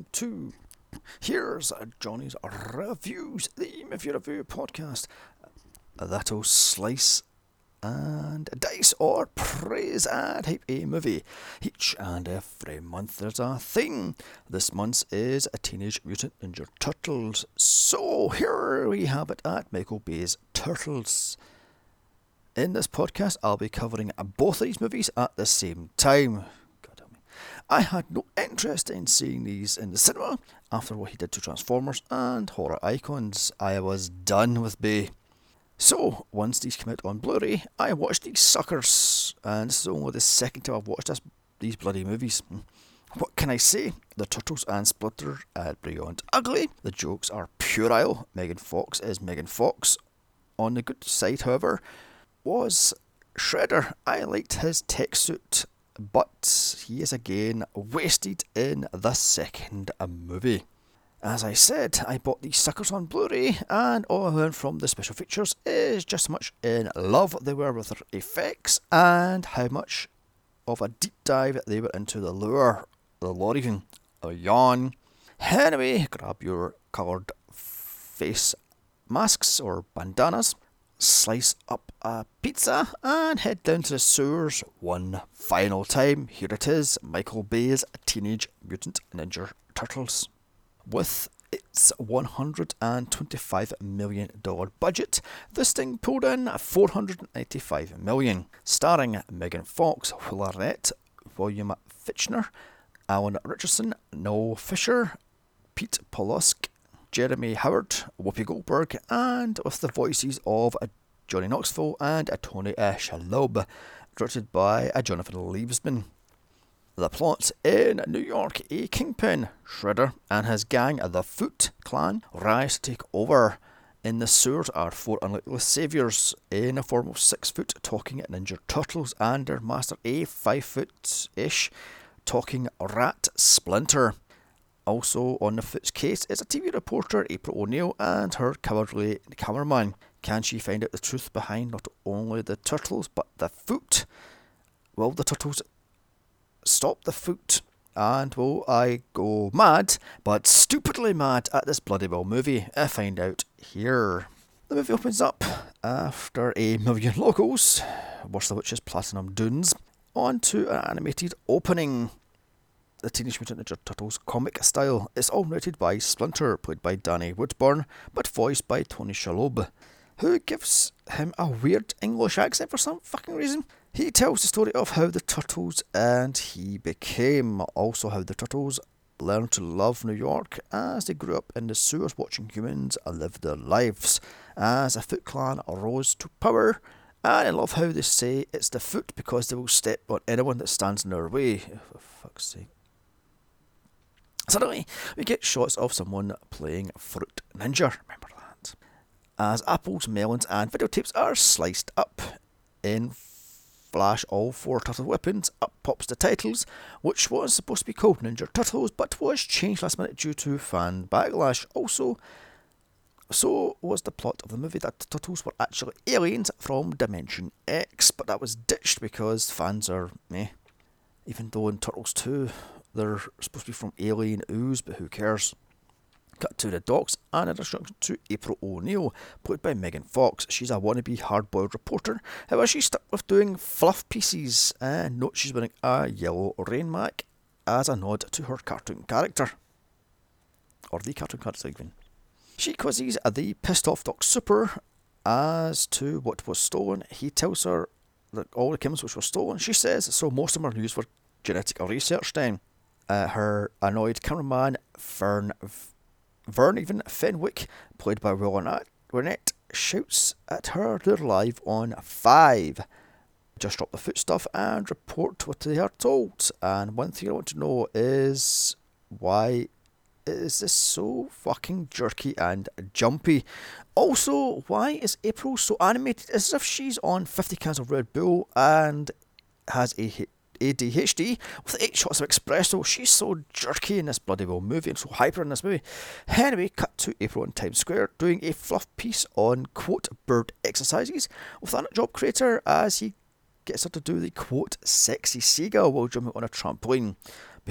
welcome to Here's Johnny's Reviews, the If You Review podcast. That'll slice and dice or praise and hype a movie. Each and every month there's a thing. This month's is a Teenage Mutant Ninja Turtles. So here we have it at Michael Bay's Turtles. In this podcast, I'll be covering both of these movies at the same time. God help me. I had no interest in seeing these in the cinema after what he did to Transformers and horror icons. I was done with Bay. So, once these came out on Blu-ray, I watched these suckers. And this is only the second time I've watched these bloody movies. What can I say? The Turtles and Splinter are beyond ugly. The jokes are puerile. Megan Fox is Megan Fox. On the good side, however, was Shredder. I liked his tech suit, but he is again wasted in the second movie. As I said, I bought these suckers on Blu-ray, and all I learned from the special features is just how much in love they were with their effects and how much of a deep dive they were into the lure, the lorry, a yarn. Anyway, grab your coloured face masks or bandanas, slice up a pizza and head down to the sewers one final time. Here it is, Michael Bay's Teenage Mutant Ninja Turtles. With its $125 million budget, this thing pulled in $485 million, starring Megan Fox, Will Arnett, William Fichtner, Alan Richardson, Noel Fisher, Pete Ploszek, Jeremy Howard, Whoopi Goldberg, and with the voices of Johnny Knoxville and Tony Shalhoub, directed by Jonathan Liebesman. The plot in New York, a kingpin, Shredder, and his gang, the Foot Clan, rise to take over. In the sewers are four unlikely saviours in the form of 6-foot talking Ninja Turtles and their master, a 5-foot-ish talking rat, Splinter. Also on the Foot's case is a TV reporter, April O'Neil, and her cowardly cameraman. Can she find out the truth behind not only the Turtles, but the Foot? Will the Turtles stop the Foot? And will I go mad, but stupidly mad, at this bloody well movie? I find out here. The movie opens up after a million logos, worst of which is Platinum Dunes, onto an animated opening. The Teenage Mutant Ninja Turtles comic style. It's all narrated by Splinter, played by Danny Woodburn, but voiced by Tony Shalhoub, who gives him a weird English accent for some fucking reason. He tells the story of how the Turtles and he became, also how the Turtles learned to love New York as they grew up in the sewers watching humans live their lives, as the Foot Clan rose to power, and I love how they say it's the Foot because they will step on anyone that stands in their way. Oh, for fuck's sake. Suddenly, we get shots of someone playing Fruit Ninja, remember that, as apples, melons and videotapes are sliced up. In flash, all four turtle weapons, up pops the titles, which was supposed to be called Ninja Turtles, but was changed last minute due to fan backlash. Also, so was the plot of the movie that the Turtles were actually aliens from Dimension X, but that was ditched because fans are meh. Even though in Turtles 2, they're supposed to be from alien ooze, but who cares? Cut to the docks and an introduction to April O'Neil, played by Megan Fox. She's a wannabe hard-boiled reporter. However, she's stuck with doing fluff pieces, and note she's wearing a yellow rain mac as a nod to her cartoon character. Or the cartoon character, even. She quizzes the pissed-off Doc Super as to what was stolen. He tells her that all the chemicals which were stolen, she says, so most of them are used for genetic research then. Her annoyed cameraman, Vern Fenwick, played by Will Arnett, shouts at her. They're live on 5. Just drop the Foot stuff and report what they are told. And one thing I want to know is, why is this so fucking jerky and jumpy? Also, why is April so animated? As if she's on 50 cans of Red Bull and has a ADHD with 8 shots of espresso. She's so jerky in this bloody well movie and so hyper in this movie. Anyway, cut to April in Times Square doing a fluff piece on quote bird exercises with a job creator as he gets her to do the quote sexy seagull while jumping on a trampoline.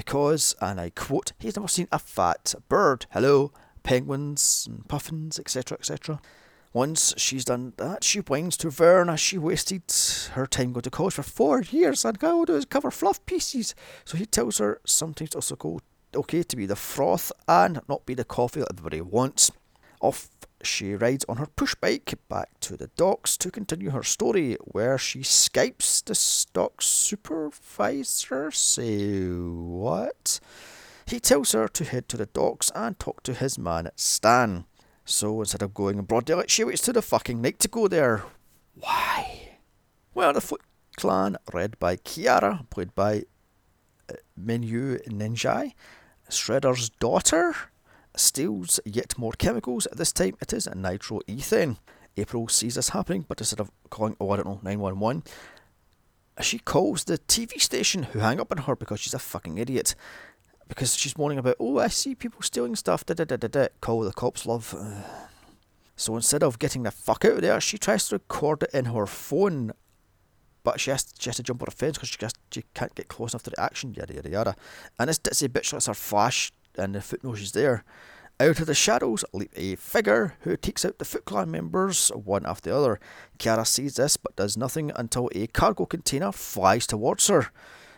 because, and I quote, he's never seen a fat bird. Hello, penguins and puffins, etc., etc. Once she's done that, she whines to Vern as she wasted her time going to college for 4 years and all I do is cover fluff pieces. So he tells her sometimes it's also okay to be the froth and not be the coffee that everybody wants. Off she rides on her push bike back to the docks to continue her story, where she Skypes the stock supervisor. Say what? He tells her to head to the docks and talk to his man Stan. So instead of going in broad daylight, she waits to the fucking night to go there. Why? Well, the Foot Clan, read by Kiara, played by Menu Ninjai, Shredder's daughter, steals yet more chemicals. This time it is nitroethane. April sees this happening, but instead of calling, 911, she calls the TV station, who hang up on her because she's a fucking idiot. Because she's moaning about, I see people stealing stuff, call the cops, love. So instead of getting the fuck out of there, she tries to record it in her phone, but she has to jump over a fence because she can't get close enough to the action, yada yada yada. And this ditzy bitch lets her flash, and the Foot knows she's there. Out of the shadows leap a figure who takes out the Foot Clan members one after the other. Kiara sees this but does nothing until a cargo container flies towards her.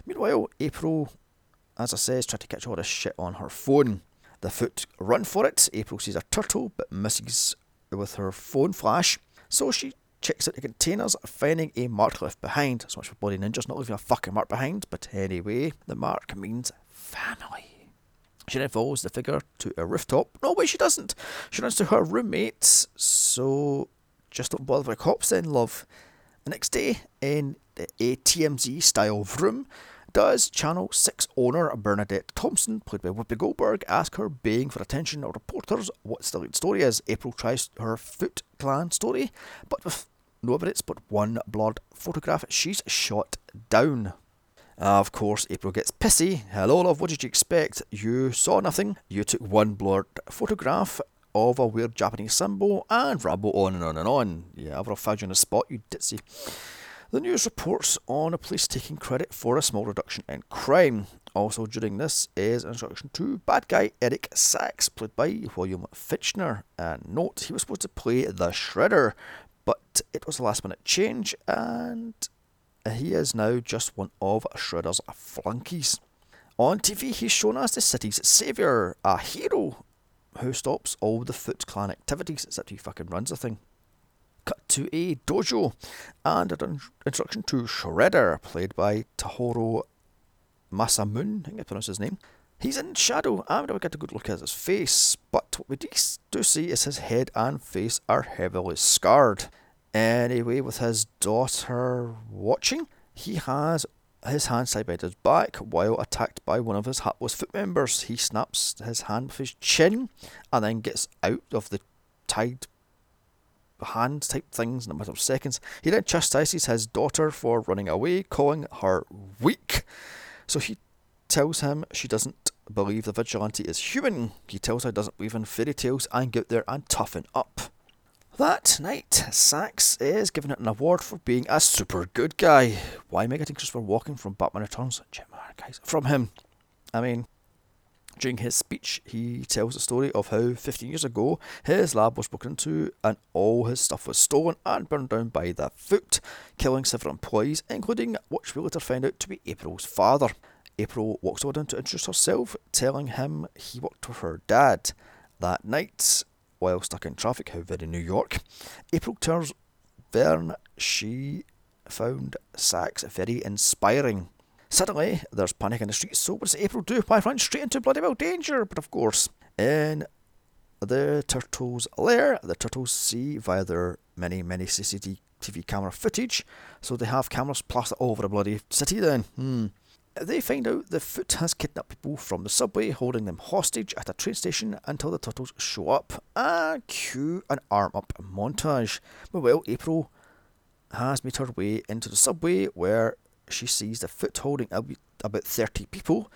Meanwhile, April, as I say, is trying to catch all this shit on her phone. The Foot run for it. April sees a turtle but misses with her phone flash, so she checks out the containers, finding a mark left behind. So much for bloody ninjas not leaving a fucking mark behind, but anyway, the mark means family. She then follows the figure to a rooftop. No, wait, she doesn't. She runs to her roommates, so just don't bother with cops then, love. The next day, in a TMZ style room, does Channel 6 owner Bernadette Thompson, played by Whoopi Goldberg, ask her baying for attention of reporters what the lead story is. April tries her Foot Clan story, but with no evidence but one blurred photograph, she's shot down. Of course, April gets pissy. Hello, love, what did you expect? You saw nothing. You took one blurred photograph of a weird Japanese symbol and ramble on and on and on. Yeah, I've found you on the spot, you ditzy. The news reports on the police taking credit for a small reduction in crime. Also during this is an introduction to bad guy Eric Sachs, played by William Fichtner. And note, he was supposed to play the Shredder, but it was a last minute change and he is now just one of Shredder's flunkies. On TV, he's shown as the city's saviour, a hero who stops all the Foot Clan activities, except he fucking runs the thing. Cut to a dojo and an introduction to Shredder, played by Tohiro Masamune, I think I pronounced his name. He's in shadow and we don't get a good look at his face, but what we do see is his head and face are heavily scarred. Anyway, with his daughter watching, he has his hand side by his back while attacked by one of his hapless Foot members. He snaps his hand with his chin and then gets out of the tied hand type things in a matter of seconds. He then chastises his daughter for running away, calling her weak. So he tells him she doesn't believe the vigilante is human. He tells her he doesn't believe in fairy tales and get there and toughen up. That night, Sachs is given an award for being a super good guy. Why am I getting Christopher Walken from Batman Returns? Guys, from him. I mean, during his speech, he tells the story of how 15 years ago his lab was broken into and all his stuff was stolen and burned down by the Foot, killing several employees, including what we later find out to be April's father. April walks over to introduce herself, telling him he worked with her dad. That night, while stuck in traffic, how very New York, April tells Vern she found Sachs very inspiring. Suddenly, there's panic in the streets, so what does April do? Why, run straight into bloody well danger? But of course, in the turtles' lair, the turtles see via their many CCTV camera footage, so they have cameras plastered all over the bloody city then. They find out the Foot has kidnapped people from the subway, holding them hostage at a train station until the turtles show up. And cue an arm-up montage. Well, April has made her way into the subway, where she sees the Foot holding about 30 people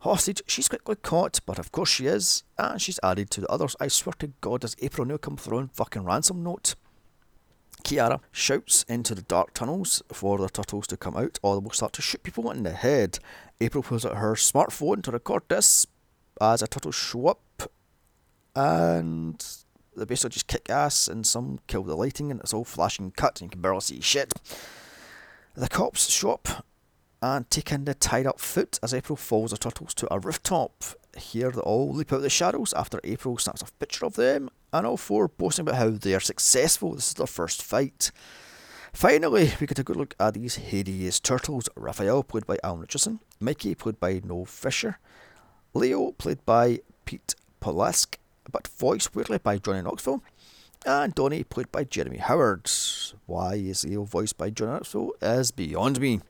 hostage. She's quickly caught, but of course she is, and she's added to the others. I swear to God, does April now come for her own fucking ransom note? Kiara shouts into the dark tunnels for the turtles to come out, or they will start to shoot people in the head. April pulls out her smartphone to record this as a turtle show up, and they basically just kick ass, and some kill the lighting, and it's all flashing cut and you can barely see shit. The cops show up and take in the tied up Foot as April follows the turtles to a rooftop. Here they all leap out of the shadows after April snaps a picture of them, and all four boasting about how they are successful. This is their first fight. Finally, we get a good look at these hideous turtles. Raphael, played by Alan Richardson. Mikey, played by Noel Fisher. Leo, played by Pete Ploszek, but voiced weirdly by Johnny Knoxville. And Donnie, played by Jeremy Howard. Why is Leo voiced by Johnny Knoxville is beyond me.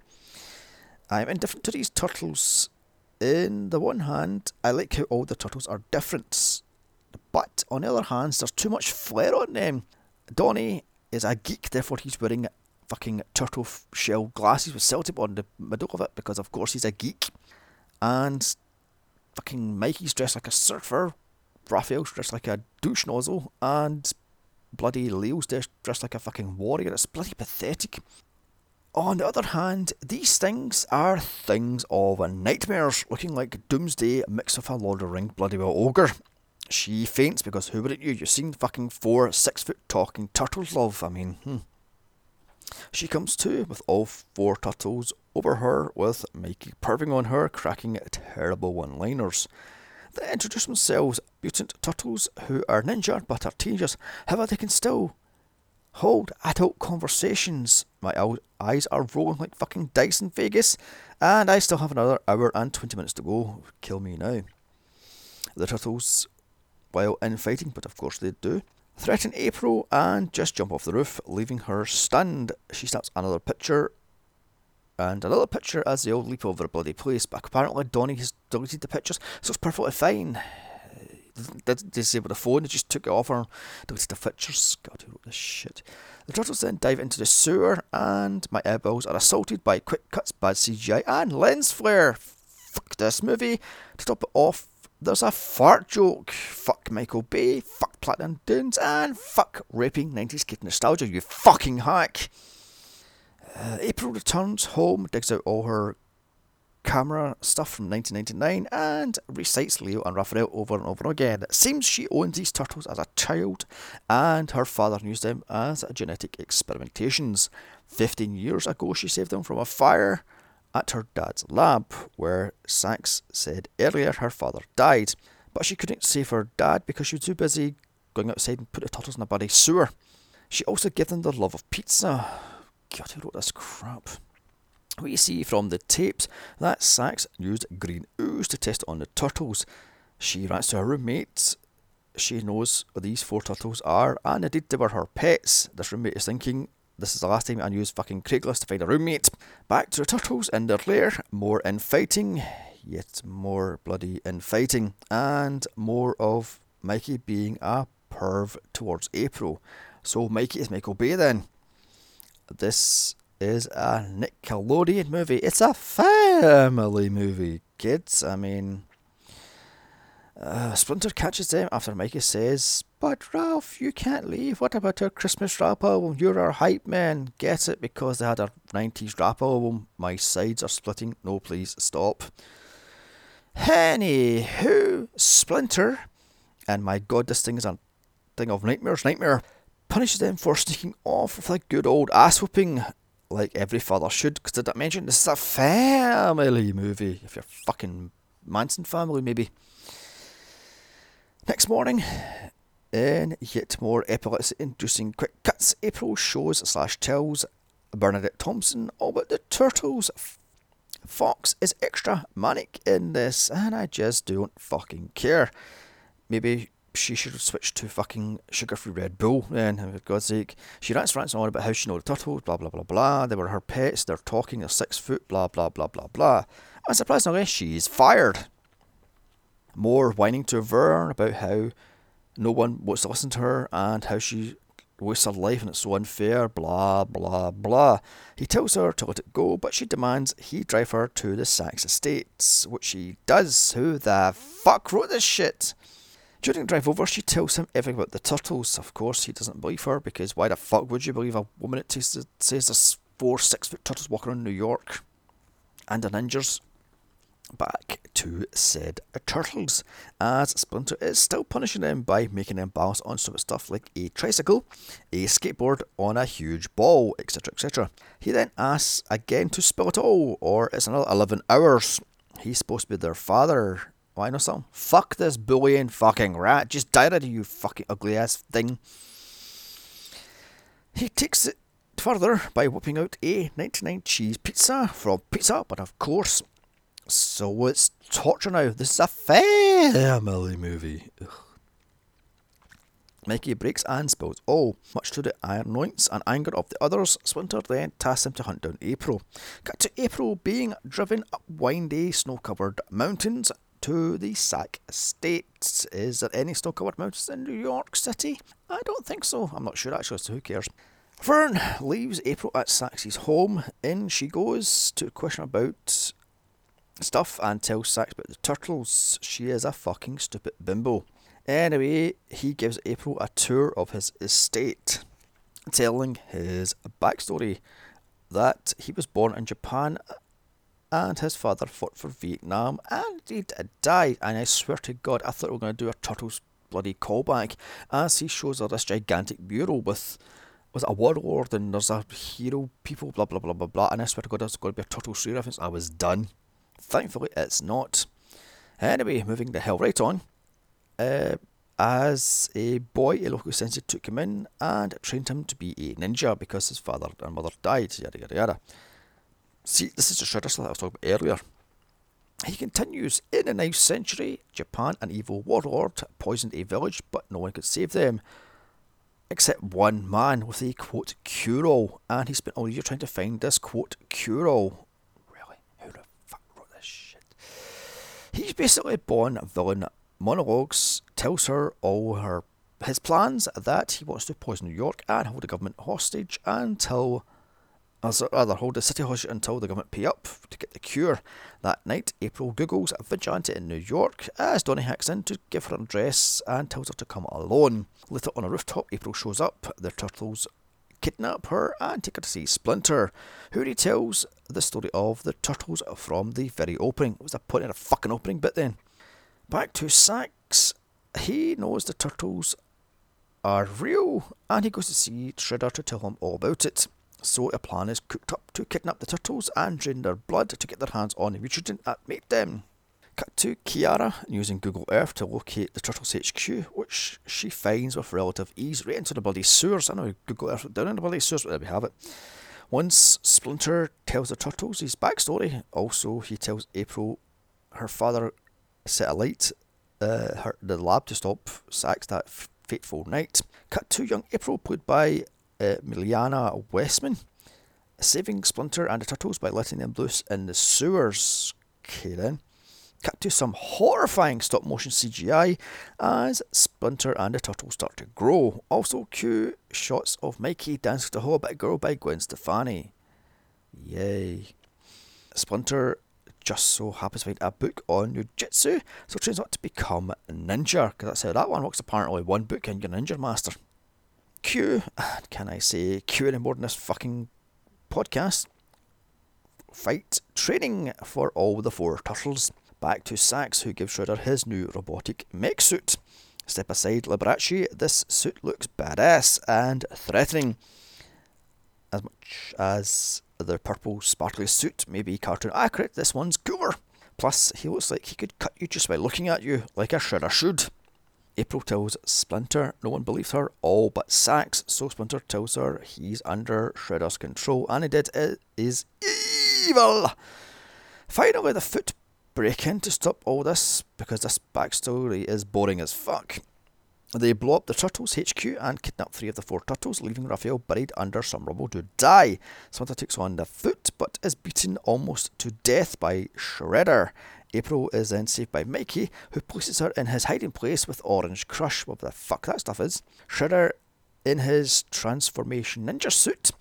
I'm indifferent to these turtles. On the one hand, I like how all the turtles are different, but on the other hand, there's too much flair on them. Donnie is a geek, therefore he's wearing fucking turtle shell glasses with sellotape on the middle of it, because of course he's a geek. And fucking Mikey's dressed like a surfer, Raphael's dressed like a douche nozzle, and bloody Leo's dressed like a fucking warrior. It's bloody pathetic. On the other hand, these things are things of nightmares, looking like Doomsday mixed with a Lord of the Ring bloody well ogre. She faints because who wouldn't you? You've seen fucking 4 6-foot talking turtles, love. I mean, She comes to with all four turtles over her, with Mikey perving on her, cracking terrible one-liners. They introduce themselves, mutant turtles who are ninja but are teenagers. However, they can still hold adult conversations. My eyes are rolling like fucking dice in Vegas, and I still have another hour and 20 minutes to go. Kill me now. The turtles, while infighting, but of course they do, threaten April and just jump off the roof, leaving her stunned. She snaps another picture and another picture as they all leap over a bloody place, but apparently Donnie has deleted the pictures, so it's perfectly fine. They disabled the phone, they just took it off her, deleted the pictures. God, who wrote this shit? The turtles then dive into the sewer, and my eyeballs are assaulted by quick cuts, bad CGI, and lens flare. Fuck this movie. To top it off, there's a fart joke. Fuck Michael Bay, fuck Platinum Dunes, and fuck raping 90s kid nostalgia, you fucking hack. April returns home, digs out all her camera stuff from 1999 and recites Leo and Raphael over and over again. It seems she owns these turtles as a child, and her father used them as genetic experimentations. 15 years ago she saved them from a fire at her dad's lab, where Sachs said earlier her father died, but she couldn't save her dad because she was too busy going outside and put the turtles in a bloody sewer. She also gave them the love of pizza. God, who wrote this crap? We see from the tapes that Sachs used green ooze to test on the turtles. She rants to her roommate. She knows what these four turtles are, and indeed they were her pets. This roommate is thinking, this is the last time I use fucking Craigslist to find a roommate. Back to the turtles in their lair. More infighting, yet more bloody infighting, and more of Mikey being a perv towards April. So Mikey is Michael Bay then. This is a Nickelodeon movie. It's a family movie, kids. I mean, Splinter catches them after Mikey says, "But Ralph, you can't leave. What about our Christmas rap album? You're our hype man." Get it? Because they had a 90s rap album. My sides are splitting. No, please stop. Anywho, Splinter, and my god, this thing is a thing of nightmares. Nightmare punishes them for sneaking off with a good old ass whooping, like every father should, because did I mention this is a family movie? If you're fucking Manson family, maybe. Next morning, in yet more epilepsy-inducing quick cuts, April shows/tells Bernadette Thompson all about the turtles. Fox is extra manic in this, and I just don't fucking care. Maybe she should have switched to fucking sugar-free Red Bull then, for God's sake. She rants on about how she knows the turtles, blah blah blah blah, they were her pets, they're talking, they're 6 foot, blah blah blah blah blah. And surprisingly, she's fired. More whining to Vern about how no one wants to listen to her and how she wastes her life and it's so unfair, blah blah blah. He tells her to let it go, but she demands he drive her to the Sachs Estates, which she does. Who the fuck wrote this shit? During the drive over, she tells him everything about the turtles. Of course, he doesn't believe her, because why the fuck would you believe a woman that says there's 4 6-foot turtles walking around New York? And the ninjas. Back to said turtles, as Splinter is still punishing them by making them balance on stupid stuff like a tricycle, a skateboard on a huge ball, etc, etc. He then asks again to spill it all, or it's another 11 hours. He's supposed to be their father. Why not something? Fuck this bullying fucking rat. Just die out of you fucking ugly ass thing. He takes it further by whipping out a 99 cheese pizza from Pizza Hut, but of course. So it's torture now. This is a family movie. Ugh. Mikey breaks and spills all, much to the annoyance and anger of the others. Splinter then tasks him to hunt down April. Cut to April being driven up windy, snow-covered mountains to the Sac States. Is there any snow-covered mountains in New York City? I don't think so. I'm not sure actually, so who cares? Fern leaves April at Sax's home. In she goes to question about stuff and tells Sax about the turtles. She is a fucking stupid bimbo. Anyway, he gives April a tour of his estate, telling his backstory, that he was born in Japan and his father fought for Vietnam and he died. And I swear to God, I thought we were going to do a turtles bloody callback, as he shows her this gigantic mural with, was it a warlord and there's a hero people, blah blah blah blah blah, and I swear to God there's going to be a Turtles 3 reference. I was done. Thankfully, it's not. Anyway, moving the hell right on. As a boy, a local sensei took him in and trained him to be a ninja because his father and mother died, yada yada yada. See, this is the Shredder stuff I was talking about earlier. He continues, in the 9th century, Japan, an evil warlord poisoned a village, but no one could save them, except one man with a, quote, cure-all. And he spent all year trying to find this, quote, cure-all. He's basically born villain monologues, tells her all his plans, that he wants to poison New York and hold the government hostage until, hold the city hostage until the government pay up to get the cure. That night, April googles a vigilante in New York as Donnie hacks in to give her an address and tells her to come alone. Later on a rooftop, April shows up. The turtles kidnap her and take her to see Splinter, who retells the story of the turtles from the very opening. What was the point of the fucking opening bit then? Back to Sax. He knows the turtles are real and he goes to see Shredder to tell him all about it. So a plan is cooked up to kidnap the turtles and drain their blood to get their hands on the mutant that made them. Cut to Kiara using Google Earth to locate the Turtles HQ, which she finds with relative ease, right into the bloody sewers. I know Google Earth went down in the bloody sewers, but there we have it. Once Splinter tells the Turtles his backstory, also he tells April her father set alight the lab to stop Sax that fateful night. Cut to young April, played by Miliana Westman, saving Splinter and the Turtles by letting them loose in the sewers. Okay then. Cut to some horrifying stop-motion CGI as Splinter and the Turtles start to grow. Also cue shots of Mikey dancing to Hollaback Girl by Gwen Stefani. Yay. Splinter just so happens to find a book on Jiu-Jitsu, so trains out to become a ninja, because that's how that one works apparently. One book and you're a ninja master. Cue, can I say cue anymore in this fucking podcast? Fight training for all the 4 turtles. Back to Sax, who gives Shredder his new robotic mech suit. Step aside, Liberace. This suit looks badass and threatening. As much as the purple sparkly suit may be cartoon accurate, this one's cooler. Plus, he looks like he could cut you just by looking at you, like a Shredder should. April tells Splinter no one believes her, all but Sax, so Splinter tells her he's under Shredder's control, and it is evil. Finally, the foot break in to stop all this, because this backstory is boring as fuck. They blow up the Turtles HQ and kidnap 3 of the 4 turtles, leaving Raphael buried under some rubble to die. Splinter takes on the foot, but is beaten almost to death by Shredder. April is then saved by Mikey, who places her in his hiding place with Orange Crush, whatever the fuck that stuff is. Shredder, in his transformation ninja suit,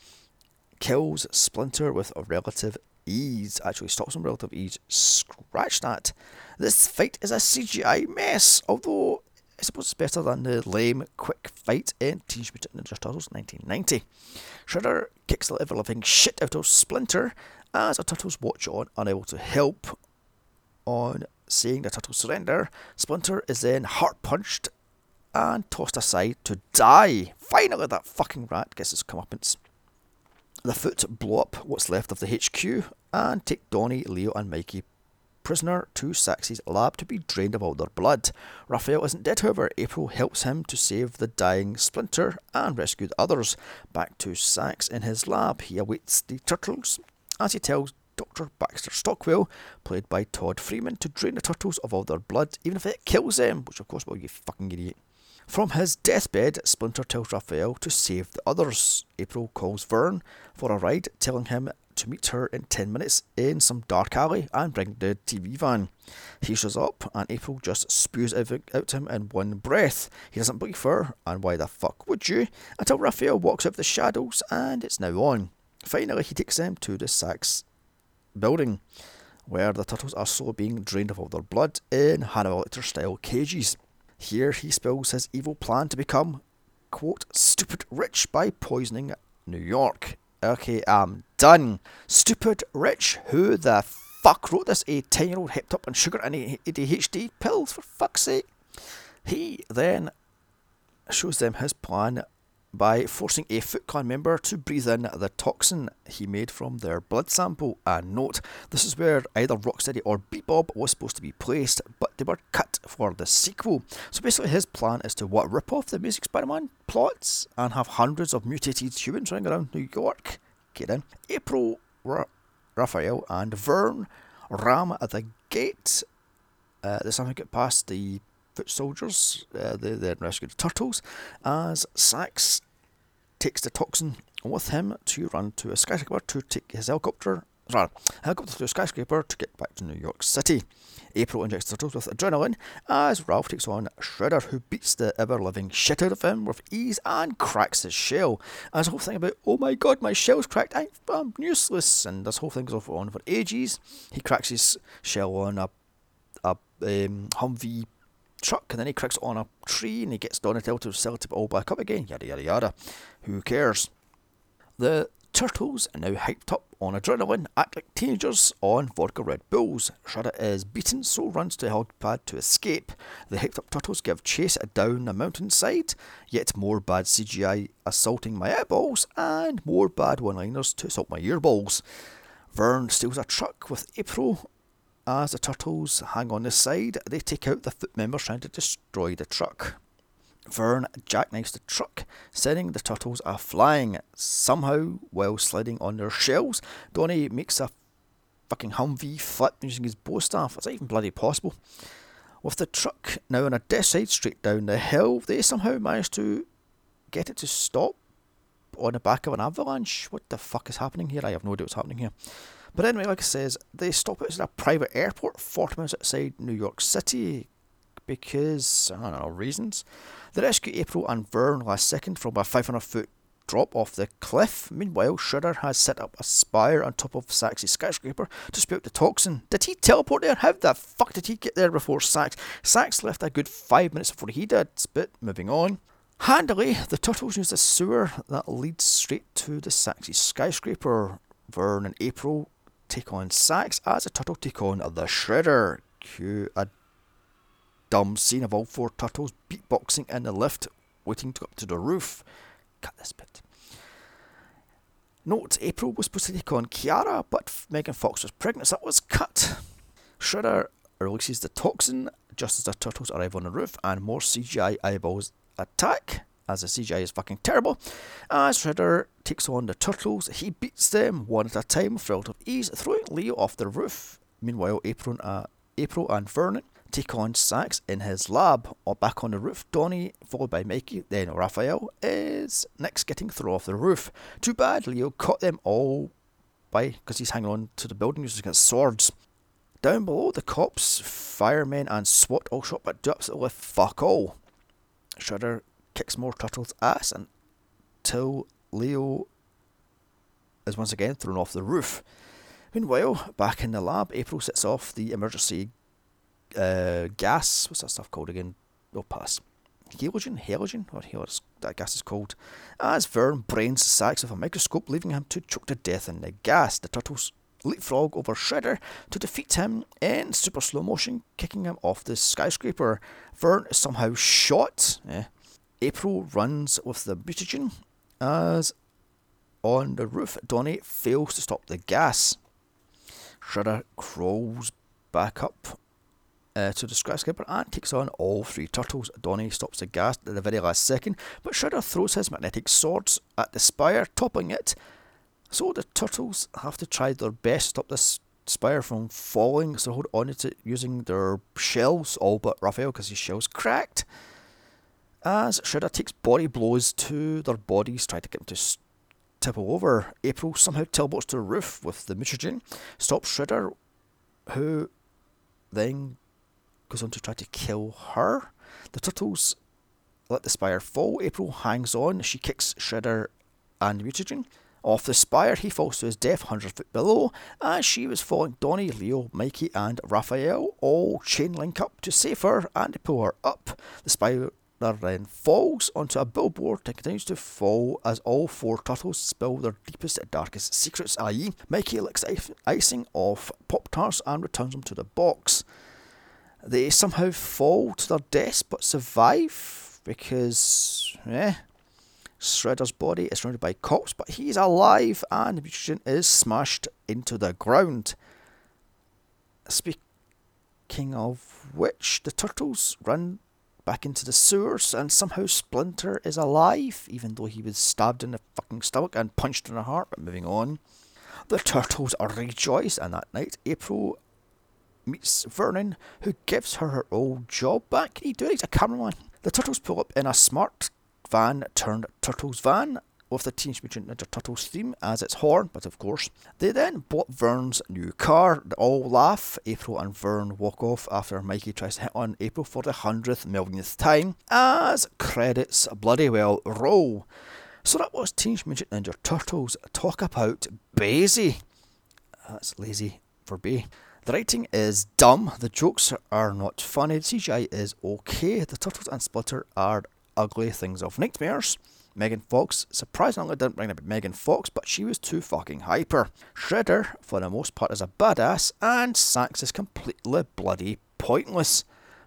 kills Splinter with a relative ease, actually stops on relative ease, scratch that. This fight is a CGI mess, although I suppose it's better than the lame quick fight in Teenage Mutant Ninja Turtles 1990. Shredder kicks the ever-loving shit out of Splinter as the Turtles watch on, unable to help. On seeing the Turtles surrender, Splinter is then heart-punched and tossed aside to die. Finally, that fucking rat gets his comeuppance. The Foot blow up what's left of the HQ and take Donnie, Leo and Mikey prisoner to Saxe's lab to be drained of all their blood. Raphael isn't dead, however. April helps him to save the dying Splinter and rescue the others. Back to Sax in his lab, he awaits the Turtles as he tells Dr. Baxter Stockwell, played by Todd Freeman, to drain the Turtles of all their blood, even if it kills them, which of course will, you fucking idiot. From his deathbed, Splinter tells Raphael to save the others. April calls Vern for a ride, telling him to meet her in 10 minutes in some dark alley and bring the TV van. He shows up and April just spews everything out to him in one breath. He doesn't believe her, and why the fuck would you? Until Raphael walks out of the shadows and it's now on. Finally, he takes them to the Sax building, where the Turtles are slowly being drained of all their blood in Hannibal Lecter style cages. Here he spills his evil plan to become, quote, stupid rich by poisoning New York. Okay, I'm done. Stupid rich? Who the fuck wrote this? A 10-year-old hepped up on sugar and ADHD pills, for fuck's sake. He then shows them his plan by forcing a Foot Clan member to breathe in the toxin he made from their blood sample. And note, this is where either Rocksteady or Bebop was supposed to be placed, but they were cut for the sequel. So basically his plan is to, what, rip off the Amazing Spider-Man plots and have hundreds of mutated humans running around New York? Get in. April, Raphael and Vern ram at the gate. They somehow get past the Foot soldiers. They then rescue the Turtles as Sax takes the toxin with him to run to a skyscraper to take his helicopter to a skyscraper to get back to New York City. April injects the Turtles with adrenaline as Ralph takes on Shredder, who beats the ever-living shit out of him with ease and cracks his shell. And this whole thing about, oh my god, my shell's cracked, I'm useless, and this whole thing goes on for ages. He cracks his shell on a Humvee truck, and then he cracks it on a tree and he gets Donatello to sell it all back up again, yada yada yada. Who cares? The Turtles are now hyped up on adrenaline, act like teenagers on vodka Red Bulls. Shredder is beaten, so runs to a helipad to escape. The hyped up Turtles give chase down a mountainside, yet more bad CGI assaulting my eyeballs, and more bad one-liners to assault my earballs. Vern steals a truck with April. As the Turtles hang on the side, they take out the Foot members trying to destroy the truck. Vern jackknifes the truck, sending the Turtles a-flying. Somehow, while sliding on their shells, Donnie makes a fucking Humvee flip using his bow staff. It's not even bloody possible. With the truck now on a death side straight down the hill, they somehow manage to get it to stop on the back of an avalanche. What the fuck is happening here? I have no idea what's happening here. But anyway, like I says, they stop outside a private airport 40 minutes outside New York City because, I don't know, reasons. They rescue April and Vern last second from a 500-foot drop off the cliff. Meanwhile, Shredder has set up a spire on top of Sax's skyscraper to spout the toxin. Did he teleport there? How the fuck did he get there before Sax? Sax left a good 5 minutes before he did, but moving on. Handily, the Turtles use a sewer that leads straight to the Sax's skyscraper. Vern and April take on Sax as the Turtle take on the Shredder. Cue a dumb scene of all four Turtles beatboxing in the lift, waiting to go up to the roof. Cut this bit. Note, April was supposed to take on Kiara, but Megan Fox was pregnant, so that was cut. Shredder releases the toxin just as the Turtles arrive on the roof, and more CGI eyeballs attack, as the CGI is fucking terrible. As Shredder takes on the Turtles, he beats them one at a time with relative ease, throwing Leo off the roof. Meanwhile, April and Vernon take on Sax in his lab. Or back on the roof, Donnie, followed by Mikey, then Raphael, is next getting thrown off the roof. Too bad Leo caught them all because he's hanging on to the building using his swords. Down below, the cops, firemen and SWAT all shot but do absolutely fuck all. Shredder kicks more Turtles' ass until Leo is once again thrown off the roof. Meanwhile, back in the lab, April sets off the emergency gas. What's that stuff called again? Pass. halogen, or that gas is called, as Vern brains the sacks of a microscope, leaving him to choke to death in the gas. The turtles leapfrog over Shredder to defeat him in super slow motion, kicking him off the skyscraper. Vern is somehow shot. Yeah. April runs with the mutagen as on the roof. Donnie fails to stop the gas. Shredder crawls back up to the skyscraper and takes on all three turtles. Donnie stops the gas at the very last second, but Shredder throws his magnetic swords at the spire, topping it. So the turtles have to try their best to stop this spire from falling, so hold on to it using their shells, all but Raphael because his shell's cracked. As Shredder takes body blows to their bodies, trying to get them to tipple over. April somehow teleports to the roof with the mutagen, stops Shredder, who then goes on to try to kill her. The turtles let the spire fall. April hangs on, she kicks Shredder and mutagen off the spire. He falls to his death 100 feet below. As she was falling, Donnie, Leo, Mikey and Raphael all chain link up to save her and pull her up. The spire then falls onto a billboard and continues to fall as all four turtles spill their deepest and darkest secrets, i.e. Mikey licks icing off Pop-Tarts and returns them to the box. They somehow fall to their deaths but survive because Shredder's body is surrounded by cops, but he's alive and the mutagen is smashed into the ground. Speaking of which, the turtles run back into the sewers and somehow Splinter is alive, even though he was stabbed in the fucking stomach and punched in the heart. But moving on, the turtles are rejoiced, and that night April meets Vernon, who gives her her old job back. He doing a cameraman. The turtles pull up in a smart van turned turtles van with the Teenage Mutant Ninja Turtles theme as its horn, but of course. They then bought Vern's new car. They all laugh. April and Vern walk off after Mikey tries to hit on April for the 100,000,000th time, as credits bloody well roll. So that was Teenage Mutant Ninja Turtles. Talk about Bazy. That's lazy for Bay. The writing is dumb, the jokes are not funny, the CGI is okay, the turtles and Splinter are ugly things of nightmares. Megan Fox, surprisingly didn't bring up Megan Fox, but she was too fucking hyper. Shredder, for the most part, is a badass, and Sax is completely bloody pointless.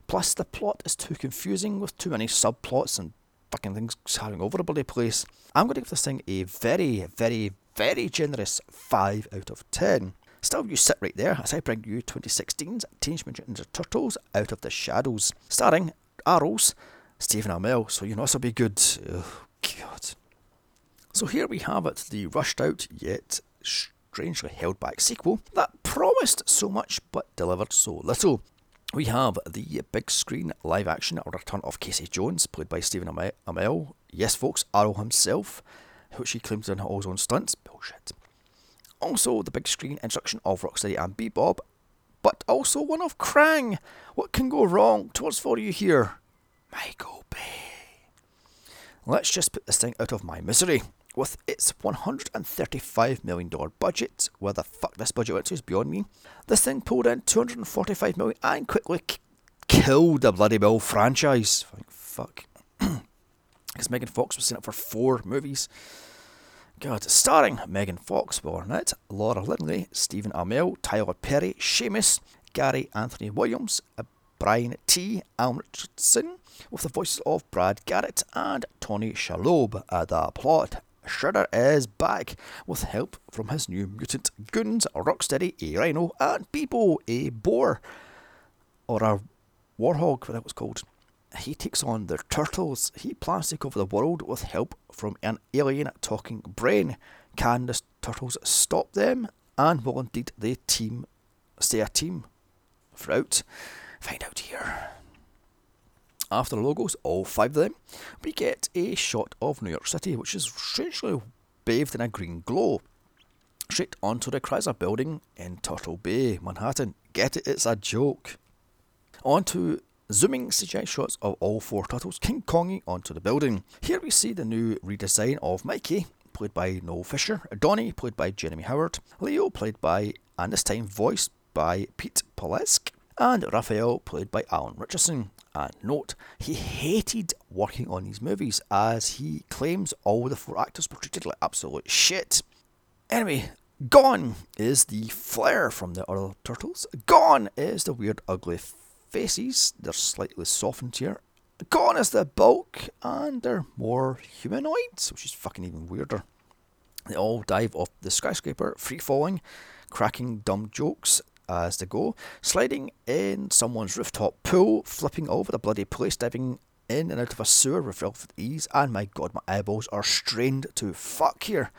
Plus, the plot is too confusing with too many subplots and fucking things having over the bloody place. I'm going to give this thing a very, very, very generous 5 out of 10. Still, you sit right there as I bring you 2016's Teenage Mutant Ninja Turtles Out of the Shadows, starring Arrows, Stephen Amell, so you know this will be good. Oh, God. So here we have it, the rushed out yet strangely held back sequel that promised so much but delivered so little. We have the big screen live action return of Casey Jones, played by Stephen Amell. Yes, folks, Arrow himself, which he claims done all his own stunts. Bullshit. Also, the big screen introduction of Rocksteady and Bebop, but also one of Krang. What can go wrong? Towards for you here, Michael Bay. Let's just put this thing out of my misery. With its $135 million budget, where the fuck this budget went to is beyond me, this thing pulled in $245 million and quickly killed the bloody Bill franchise. Fuck. Because Megan Fox was seen up for 4 movies. God, starring Megan Fox, Will Arnett, Laura Lindley, Stephen Amell, Tyler Perry, Seamus, Gary Anthony Williams, Brian T, Alan Richardson, with the voices of Brad Garrett and Tony Shalhoub. The plot: Shredder is back with help from his new mutant goons, Rocksteady, a rhino, and Bebo, a boar, or a warhog, whatever it was called. He takes on the turtles. He plans to take over the world with help from an alien talking brain. Can the turtles stop them? And will indeed they stay a team throughout? Find out here. After the logos, all 5 of them, we get a shot of New York City, which is strangely bathed in a green glow. Straight onto the Chrysler building in Turtle Bay, Manhattan. Get it? It's a joke. Onto zooming CGI shots of all 4 turtles King Konging onto the building. Here we see the new redesign of Mikey, played by Noel Fisher, Donnie, played by Jeremy Howard, Leo, played by, and this time voiced by, Pete Ploszek, and Raphael, played by Alan Richardson. And note, he hated working on these movies, as he claims all the four actors were treated like absolute shit. Anyway, gone is the flair from the other turtles. Gone is the weird, ugly faces. They're slightly softened here. Gone is the bulk, and they're more humanoids, which is fucking even weirder. They all dive off the skyscraper, free-falling, cracking dumb jokes as they go, sliding in someone's rooftop pool, flipping over the bloody place, diving in and out of a sewer with relative ease, and my god, my eyeballs are strained to fuck here.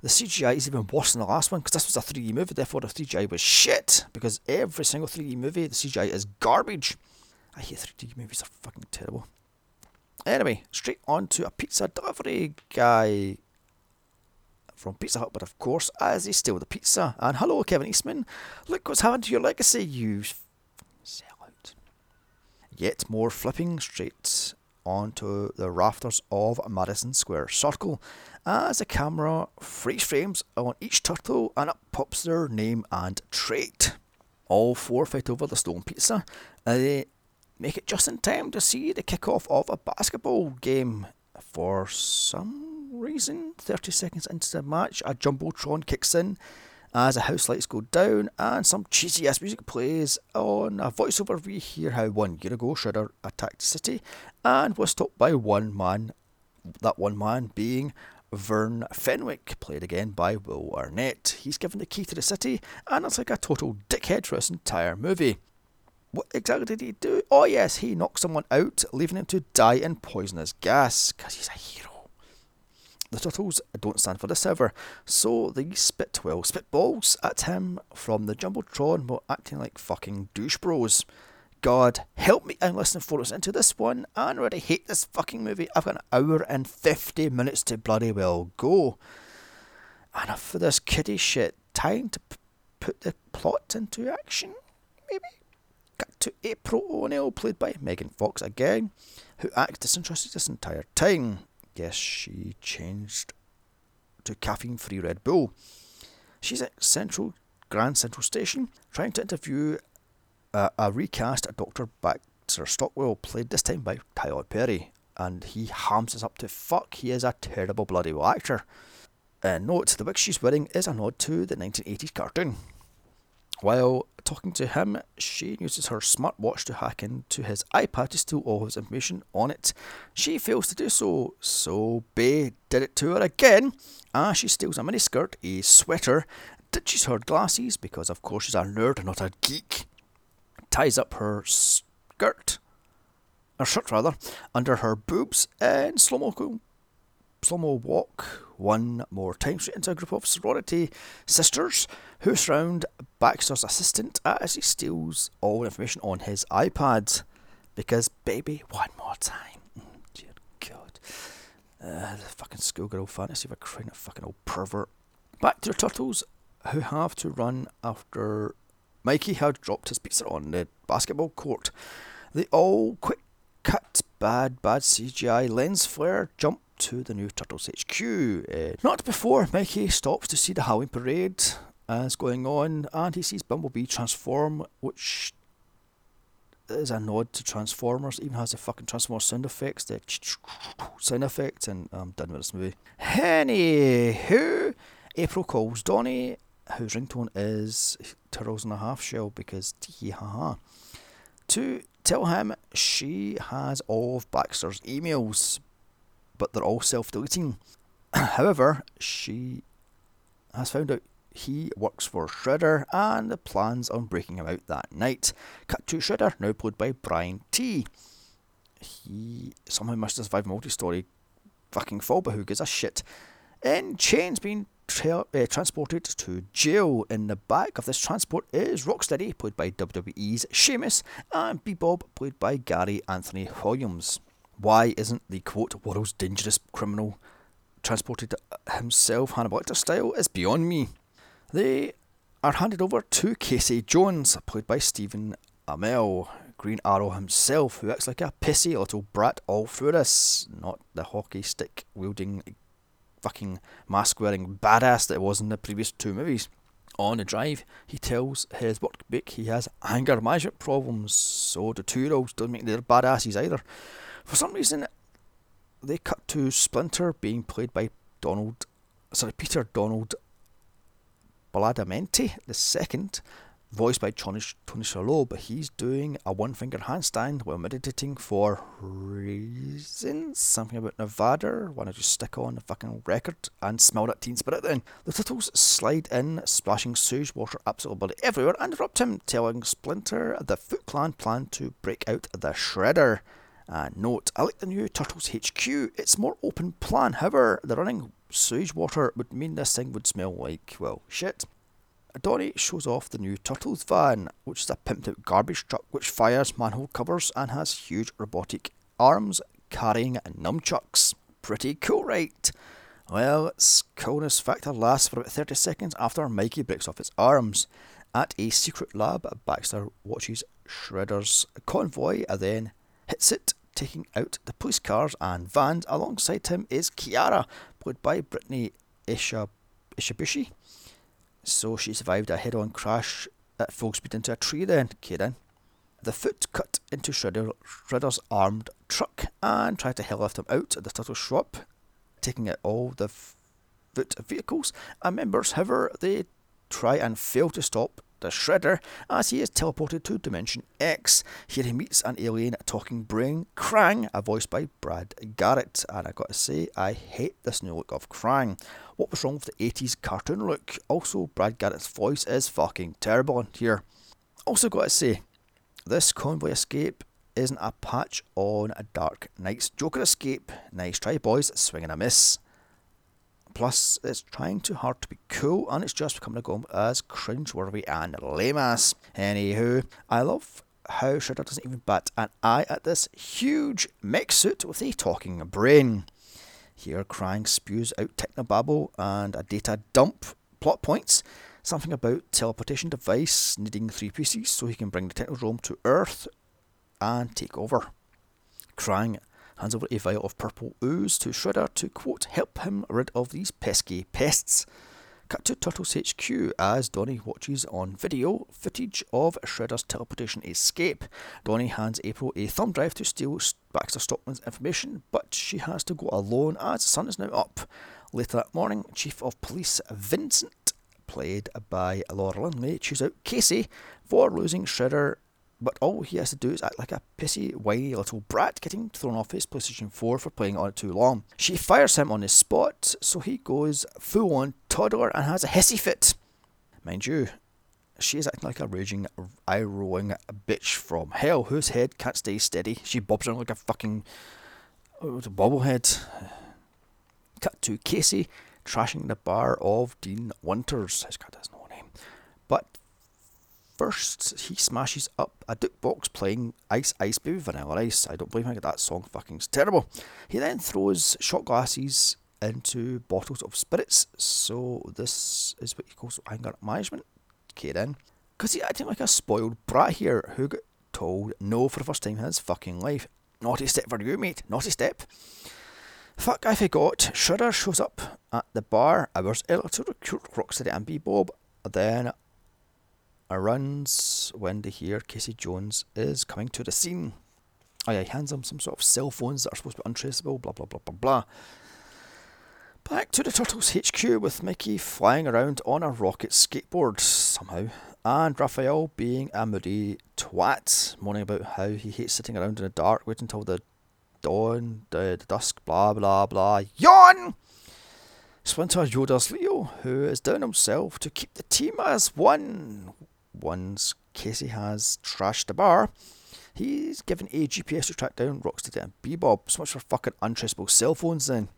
The CGI is even worse than the last one, because this was a 3D movie, therefore the CGI was shit, because every single 3D movie, the CGI is garbage. I hate 3D movies, they're fucking terrible. Anyway, straight on to a pizza delivery guy from Pizza Hut, but of course, as he steals the pizza. And hello, Kevin Eastman. Look what's happened to your legacy, you sellout. Yet more flipping, straight onto the rafters of Madison Square Circle, as the camera freeze frames on each turtle, and up pops their name and trait. All four fight over the stolen pizza, and they make it just in time to see the kickoff of a basketball game. For some reason, 30 seconds into the match, a Jumbotron kicks in as the house lights go down and some cheesy ass music plays. On a voiceover, we hear how 1 year ago Shredder attacked the city and was stopped by one man, that one man being Vern Fenwick, played again by Will Arnett. He's given the key to the city and it's like a total dickhead for this entire movie. What exactly did he do? Oh yes, he knocked someone out, leaving him to die in poisonous gas, because he's a hero. The turtles don't stand for this, however, so they spit balls at him from the Jumbotron while acting like fucking douche bros. God, help me, I'm listening 4 hours into this one and already hate this fucking movie. I've got an hour and 50 minutes to bloody well go. Enough for this kiddie shit. Time to put the plot into action, maybe? Cut to April O'Neil, played by Megan Fox again, who acts disinterested this entire time. Yes, she changed to caffeine-free Red Bull. She's at Grand Central Station, trying to interview a recast of Dr. Baxter Stockwell, played this time by Tyler Perry, and he hams us up to fuck. He is a terrible bloody well actor. Note, the wig she's wearing is a nod to the 1980s cartoon. While talking to him, she uses her smartwatch to hack into his iPad to steal all his information on it. She fails to do so, so Bay did it to her again. She steals a miniskirt, a sweater, ditches her glasses, because of course she's a nerd and not a geek, ties up her shirt under her boobs, and slow-mo walk one more time straight into a group of sorority sisters who surround Baxter's assistant as he steals all information on his iPad. Because, baby, one more time. Dear God. The fucking schoolgirl fantasy of a crying fucking old pervert. Back to the turtles, who have to run after Mikey had dropped his pizza on the basketball court. They all quick cut, bad CGI, lens flare, jump to the new Turtles HQ. Not before Mikey stops to see the Halloween parade as going on, and he sees Bumblebee transform, which is a nod to Transformers. It even has the fucking Transformers sound effects, the sound effect, and I'm done with this movie. Anywho, April calls Donnie, whose ringtone is Turtles in a Half Shell, because tee ha ha, to tell him she has all of Baxter's emails, but they're all self-deleting. However, she has found out he works for Shredder and the plans on breaking him out that night. Cut to Shredder, now played by Brian T. He somehow must have survived multi-story fucking fall, but who gives a shit? In chains, being transported to jail. In the back of this transport is Rocksteady, played by WWE's Sheamus, and Bebop, played by Gary Anthony Williams. Why isn't the quote world's dangerous criminal transported himself Hannibal Lecter style is beyond me. They are handed over to Casey Jones, played by Stephen Amell, Green Arrow himself, who acts like a pissy little brat all through this, not the hockey stick wielding fucking mask wearing badass that was in the previous two movies. On a drive, he tells his workbook he has anger management problems, so the 2-year-olds don't make their badasses either. For some reason, they cut to Splinter being played by Peter Donald Badalamenti II, voiced by Tony Shalhoub, but he's doing a one-finger handstand while meditating for reasons. Something about Nevada. Why don't you stick on the fucking record and smell that teen spirit then? The Turtles slide in, splashing sewage water absolutely everywhere, and interrupt him, telling Splinter the Foot Clan plan to break out the Shredder. Note, I like the new Turtles HQ. It's more open plan. However, the running sewage water would mean this thing would smell like, well, shit. Donnie shows off the new Turtles van, which is a pimped out garbage truck which fires manhole covers and has huge robotic arms carrying nunchucks. Pretty cool, right? Well, its coolness factor lasts for about 30 seconds after Mikey breaks off its arms. At a secret lab, Baxter watches Shredder's convoy and then hits it, taking out the police cars and vans. Alongside him is Kiara, played by Brittany Ishibushi. So she survived a head-on crash at full speed into a tree then, Kaden. The foot cut into Shredder's armed truck and tried to hell lift him out at the turtle shop, taking out all the foot vehicles and members. However, they try and fail to stop the Shredder as he is teleported to Dimension X. Here he meets an alien talking brain, Krang, voiced by Brad Garrett. And I gotta say, I hate this new look of Krang. What was wrong with the 80s cartoon look? Also, Brad Garrett's voice is fucking terrible in here. Also gotta say, this convoy escape isn't a patch on a Dark Knight's Joker escape. Nice try, boys, swinging a miss. Plus, it's trying too hard to be cool and it's just becoming a go as cringeworthy and lame-ass. Anywho, I love how Shredder doesn't even bat an eye at this huge mech suit with a talking brain. Here, Krang spews out technobabble and a data dump plot points. Something about teleportation device needing 3 pieces so he can bring the Technodrome to Earth and take over. Krang hands over a vial of purple ooze to Shredder to, quote, help him rid of these pesky pests. Cut to Turtles HQ as Donnie watches on video footage of Shredder's teleportation escape. Donnie hands April a thumb drive to steal Baxter Stockman's information, but she has to go alone as the sun is now up. Later that morning, Chief of Police Vincent, played by Laura Lindley, chews out Casey for losing Shredder, but all he has to do is act like a pissy, whiny little brat getting thrown off his PlayStation 4 for playing on it too long. She fires him on the spot, so he goes full-on toddler and has a hissy fit. Mind you, she is acting like a raging, eye-rolling bitch from hell whose head can't stay steady. She bobs around like a fucking bobblehead. Cut to Casey trashing the bar of Dean Winters. His god has no name. But first, he smashes up a jukebox playing Ice Ice Baby Vanilla Ice. I don't blame him, that song fucking's terrible. He then throws shot glasses into bottles of spirits. So this is what he calls anger management. Okay then. Because he's acting like a spoiled brat here who got told no for the first time in his fucking life. Naughty step for you, mate. Naughty step. Fuck, I forgot. Shredder shows up at the bar hours earlier to recruit Rocksteady and Bebop. Then runs when they hear Casey Jones is coming to the scene. Oh yeah, he hands him some sort of cell phones that are supposed to be untraceable, blah blah blah blah blah. Back to the Turtles HQ with Mickey flying around on a rocket skateboard somehow, and Raphael being a moody twat, moaning about how he hates sitting around in the dark, waiting until the dawn, the dusk, blah blah blah, yawn! Splinter Yoda's Leo, who is down himself to keep the team as one. Once Casey has trashed the bar, he's given a GPS to track down Rocksteady and Bebop. So much for fucking untraceable cell phones then.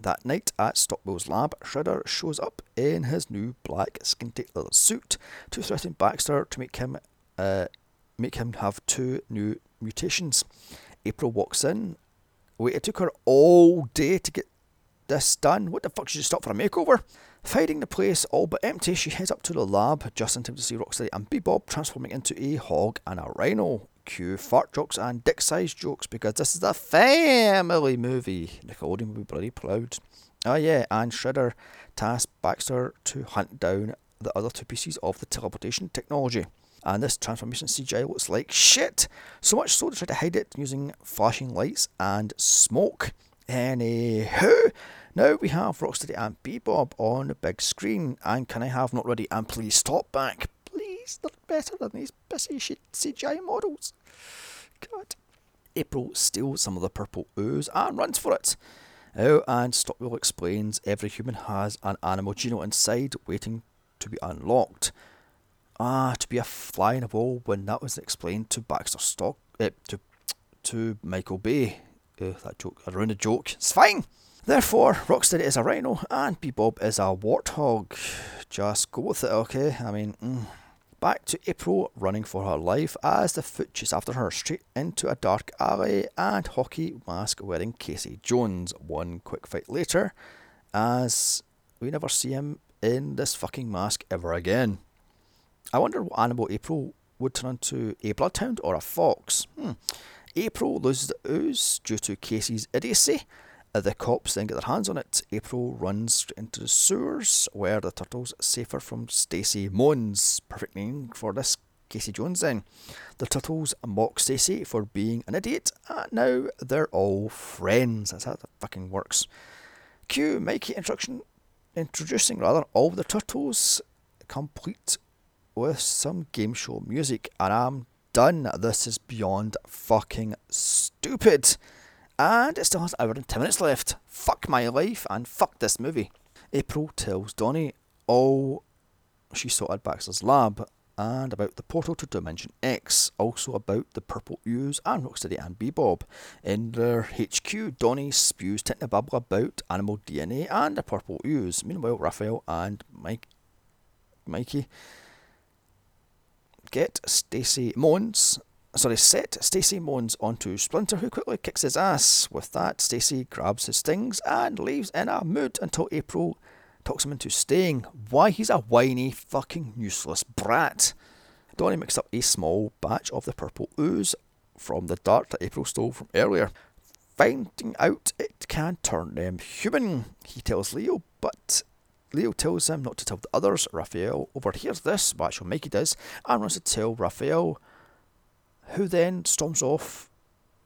That night at Stockwell's lab, Shredder shows up in his new black skin-tight little suit to threaten Baxter to make him have 2 new mutations. April walks in. Wait, it took her all day to get this done. What the fuck, should she stop for a makeover? Finding the place all but empty, she heads up to the lab just in time to see Rocksteady and Bebop transforming into a hog and a rhino. Cue fart jokes and dick size jokes because this is a family movie. Nickelodeon will be bloody proud. Oh yeah, and Shredder tasked Baxter to hunt down the other two pieces of the teleportation technology. And this transformation CGI looks like shit. So much so they tried to hide it using flashing lights and smoke. Anywho, now we have Rocksteady and Bebop on the big screen. And can I have not ready and please stop back? Please, they're better than these pissy shit CGI models. God. April steals some of the purple ooze and runs for it. Oh, and Stockwell explains every human has an animal genome inside waiting to be unlocked. Ah, to be a fly in a wall when that was explained to Baxter Stock... to Michael Bay. That joke, I ruined a joke. It's fine! Therefore, Rocksteady is a rhino and Bebop is a warthog. Just go with it, okay? I mean, Back to April, running for her life as the foot chases after her straight into a dark alley, and hockey mask wearing Casey Jones. One quick fight later, as we never see him in this fucking mask ever again. I wonder what animal April would turn into, a bloodhound or a fox? April loses the ooze due to Casey's idiocy. The cops then get their hands on it. April runs into the sewers where the turtles safer from Stacy Mons. Perfect name for this Casey Jones then. The turtles mock Stacy for being an idiot, and now they're all friends. That's how that fucking works. Cue Mikey introducing all the turtles, complete with some game show music, and I'm done. This is beyond fucking stupid. And it still has an hour and 10 minutes left. Fuck my life and fuck this movie. April tells Donnie all she saw at Baxter's lab and about the portal to Dimension X. Also about the purple ooze and Rocksteady and Bebop. In their HQ, Donnie spews technobabble about animal DNA and the purple ooze. Meanwhile, Raphael and Mikey set Stacy Mons onto Splinter, who quickly kicks his ass. With that, Stacy grabs his things and leaves in a mood until April talks him into staying. Why, he's a whiny, fucking useless brat. Donnie mixed up a small batch of the purple ooze from the dart that April stole from earlier. Finding out it can turn them human, he tells Leo, but Leo tells him not to tell the others. Raphael overhears this, but actually Mikey does, and wants to tell Raphael, who then storms off,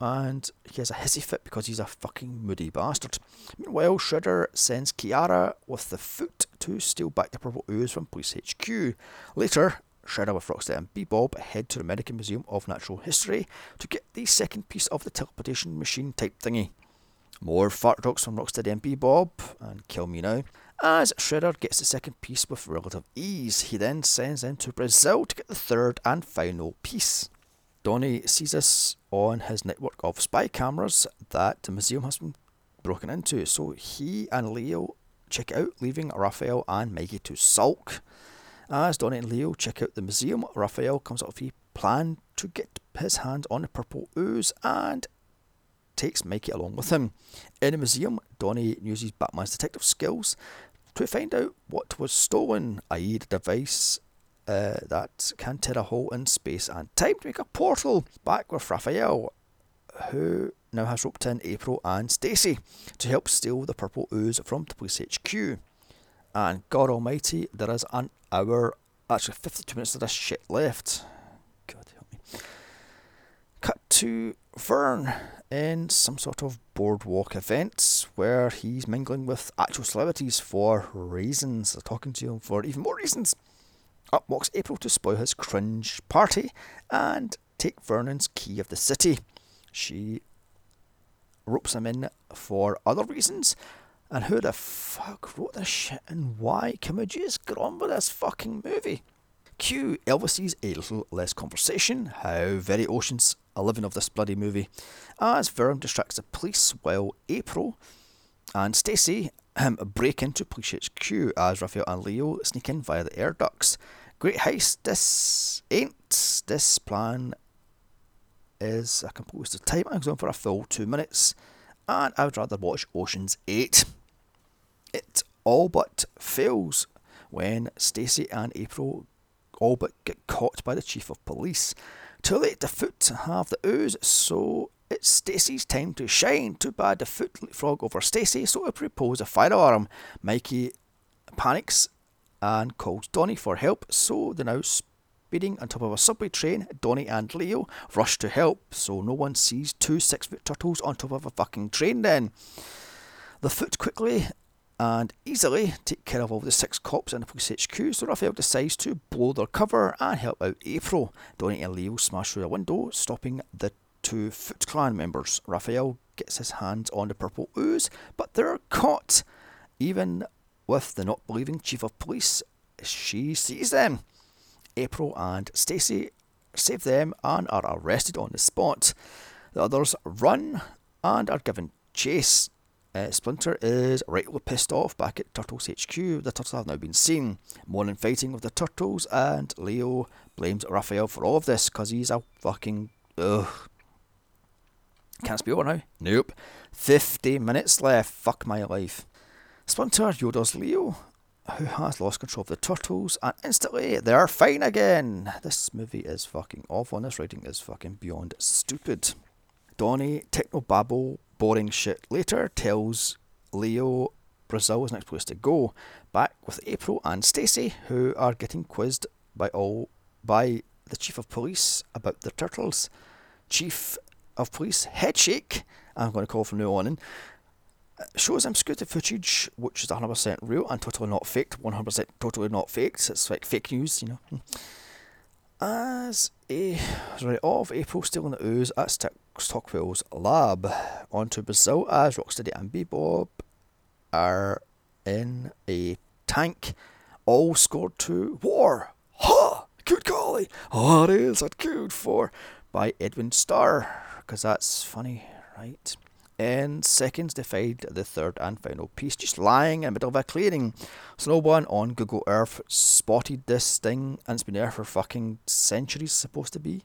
and he has a hissy fit because he's a fucking moody bastard. Meanwhile, Shredder sends Kiara with the foot to steal back the purple ooze from police HQ. Later, Shredder with Rocksteady and Bebop head to the American Museum of Natural History to get the second piece of the teleportation machine type thingy. More fart jokes from Rocksteady and Bebop, and kill me now. As Shredder gets the second piece with relative ease, he then sends them to Brazil to get the third and final piece. Donnie sees this on his network of spy cameras that the museum has been broken into, so he and Leo check out, leaving Raphael and Mikey to sulk. As Donnie and Leo check out the museum, Raphael comes up with a plan to get his hand on the purple ooze and takes Mikey along with him. In the museum, Donnie uses Batman's detective skills to find out what was stolen, i.e. the device that can tear a hole in space and time to make a portal. Back with Raphael, who now has roped in April and Stacy to help steal the purple ooze from the police HQ. And God almighty, there is an hour, actually 52 minutes of this shit left. God help me. Cut to Vern in some sort of boardwalk events where he's mingling with actual celebrities for reasons. They're talking to him for even more reasons. Up walks April to spoil his cringe party and take Vernon's key of the city. She ropes him in for other reasons. And who the fuck wrote this shit and why? Can we just get on with this fucking movie? Cue Elvis's a little less conversation. How very Ocean's 11 of this bloody movie. As Vern distracts the police while April and Stacy break into police HQ as Raphael and Leo sneak in via the air ducts. Great heist, this ain't. This plan is a complete waste of time and goes on for a full 2 minutes, and I would rather watch Ocean's 8. It all but fails when Stacy and April all but get caught by the chief of police. Too late, the foot have the ooze, so it's Stacy's time to shine. Too bad the foot leapfrog over Stacy, so it proposes a fire alarm. Mikey panics and calls Donnie for help, so they're now speeding on top of a subway train. Donnie and Leo rush to help, so no one sees 2 6-foot turtles on top of a fucking train then. The Foot quickly and easily take care of all the 6 cops in the police HQ, so Raphael decides to blow their cover and help out April. Donnie and Leo smash through a window, stopping the 2 Foot Clan members. Raphael gets his hands on the purple ooze, but they're caught. Even with the not believing chief of police, she sees them. April and Stacy save them and are arrested on the spot. The others run and are given chase. Splinter is rightly pissed off back at Turtles HQ. The Turtles have now been seen. Morning fighting with the Turtles, and Leo blames Raphael for all of this because he's a fucking... ugh. Can't this be over now? Nope. 50 minutes left. Fuck my life. Splinter yodels Leo, who has lost control of the Turtles, and instantly they're fine again. This movie is fucking awful, and this writing is fucking beyond stupid. Donnie, technobabble, boring shit later, tells Leo Brazil is the next place to go. Back with April and Stacy, who are getting quizzed by the chief of police about the turtles. Chief of police Headshake, I'm going to call from now on in, shows him scooter footage, which is 100% real and totally not faked. 100% totally not faked. It's like fake news, you know. As a right off, April stealing the ooze at Stockwell's lab. On to Brazil as Rocksteady and Bebop are in a tank. All scored to war. Ha! Good golly! What is it good for? By Edwin Starr. Because that's funny, right? In seconds, they find the third and final piece just lying in the middle of a clearing. So no one on Google Earth spotted this thing, and it's been there for fucking centuries, supposed to be.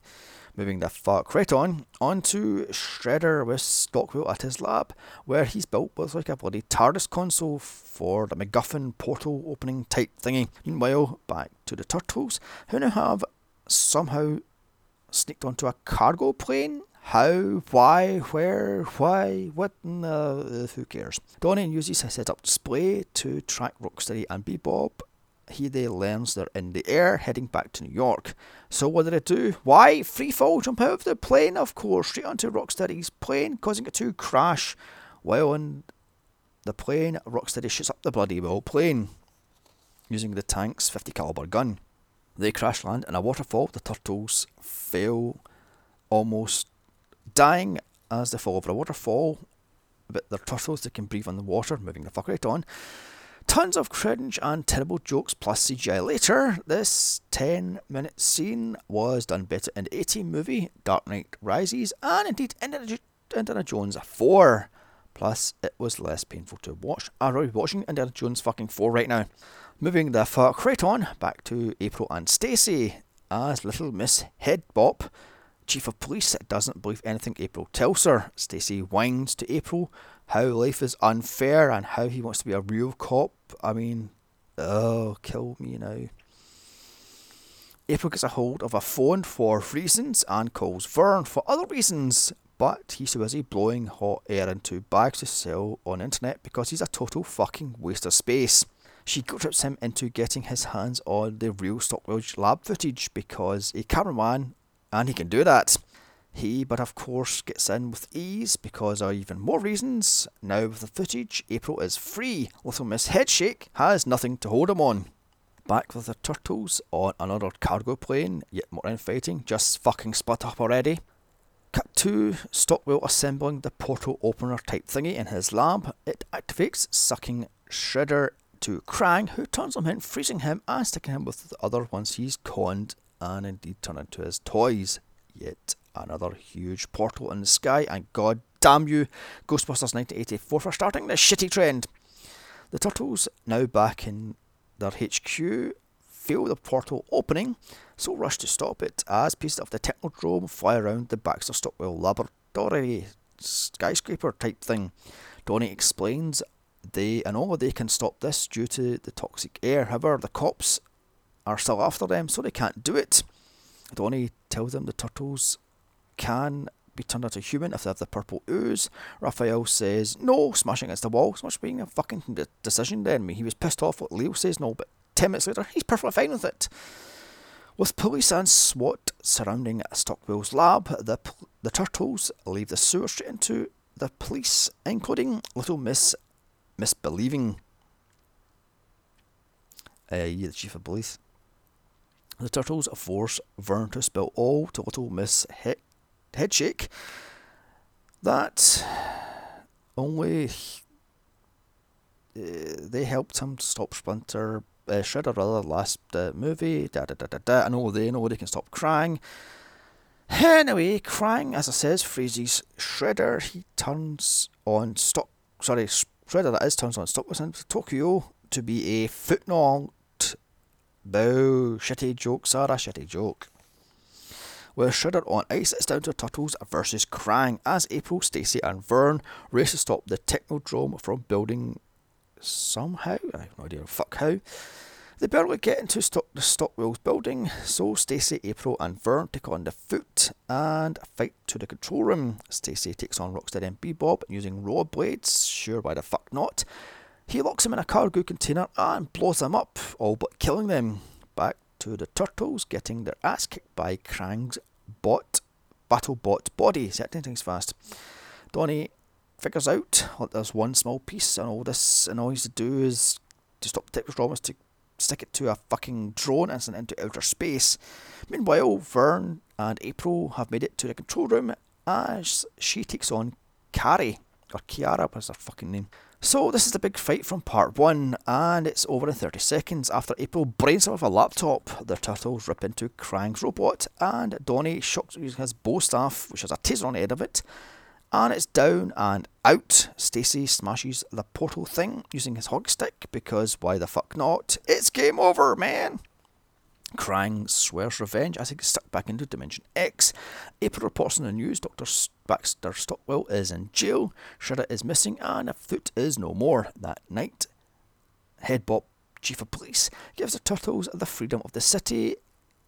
Moving the fuck right on to Shredder with Stockwell at his lab, where he's built what's like a bloody TARDIS console for the MacGuffin portal opening type thingy. Meanwhile, back to the Turtles, who now have somehow sneaked onto a cargo plane. How, why, where, why, what, who cares? Donnie uses his set-up display to track Rocksteady and Bebop. They learns they're in the air, heading back to New York. So what did it do? Why? Free fall, jump out of the plane, of course, straight onto Rocksteady's plane, causing it to crash. While on the plane, Rocksteady shoots up the bloody whole plane, using the tank's 50 caliber gun. They crash land in a waterfall. The turtles fail almost dying as they fall over a waterfall, but they're turtles, they can breathe on the water. Moving the fuck right on. Tons of cringe and terrible jokes plus CGI later. This 10-minute scene was done better in the 80s movie, Dark Knight Rises, and indeed Indiana Jones 4. Plus, it was less painful to watch. I'm already watching Indiana Jones fucking 4 right now. Moving the fuck right on, back to April and Stacy as Little Miss Headbop. Chief of police doesn't believe anything April tells her. Stacy whines to April how life is unfair and how he wants to be a real cop. I mean, oh, kill me now. April gets a hold of a phone for reasons and calls Vern for other reasons, but he's too busy blowing hot air into bags to sell on the internet because he's a total fucking waste of space. She guilt-trips him into getting his hands on the real Stockwell lab footage because a cameraman, and he can do that. But of course, gets in with ease because of even more reasons. Now with the footage, April is free. Little Miss Headshake has nothing to hold him on. Back with the turtles on another cargo plane. Yet more infighting. Just fucking split up already. Cut to Stockwell assembling the portal opener type thingy in his lab. It activates, sucking Shredder to Krang, who turns on him, freezing him and sticking him with the other ones he's conned, and indeed turn into his toys. Yet another huge portal in the sky, and god damn you, Ghostbusters 1984 for starting this shitty trend. The turtles, now back in their HQ, feel the portal opening, so rush to stop it as pieces of the Technodrome fly around the Baxter Stockwell laboratory skyscraper type thing. Donnie explains they can stop this due to the toxic air. However, the cops are still after them, so they can't do it. Donnie tells them the turtles can be turned into human if they have the purple ooze. Raphael says no, smashing against the wall. So much being a fucking decision then. I mean, he was pissed off what Leo says, no, but 10 minutes later, he's perfectly fine with it. With police and SWAT surrounding Stockwell's lab, the Turtles leave the sewer straight into the police, including Little Miss Misbelieving. The chief of police. The Turtles force Vern to spill all to Little Miss Headshake. That only they helped him to stop Splinter, Shredder rather, last movie. I know they know they can stop Krang. Anyway, Krang, as I says, freezes Shredder. He turns on Stock. Sorry, Shredder that is turns on Stockwell to Tokyo to be a footnote. Boo, shitty jokes are a shitty joke. With Shredder on ice, it's down to Turtles versus Krang as April, Stacy and Vern race to stop the Technodrome from building somehow. I have no idea fuck how. They barely get into the Stockwell's building, so Stacy, April and Vern take on the Foot and fight to the control room. Stacy takes on Rocksteady and Bebop using rollerblades, sure why the fuck not. He locks him in a cargo container and blows them up, all but killing them. Back to the Turtles, getting their ass kicked by Krang's battle bot body. Setting things fast. Donnie figures out that there's one small piece and all this, and all he has to do is to stop the Technodrome is to stick it to a fucking drone and send it into outer space. Meanwhile, Vern and April have made it to the control room as she takes on Carrie, or Kiara, what's her fucking name. So this is the big fight from part 1, and it's over in 30 seconds after April brains off a laptop. The Turtles rip into Krang's robot, and Donnie shocks using his bow staff, which has a taser on the end of it, and it's down and out. Stacy smashes the portal thing using his hog stick, because why the fuck not? It's game over, man! Krang swears revenge as he gets stuck back into Dimension X. April reports on the news, Dr. Baxter Stockwell is in jail, Shredder is missing and a Foot is no more. That night, Headbop, Chief of Police, gives the Turtles the freedom of the city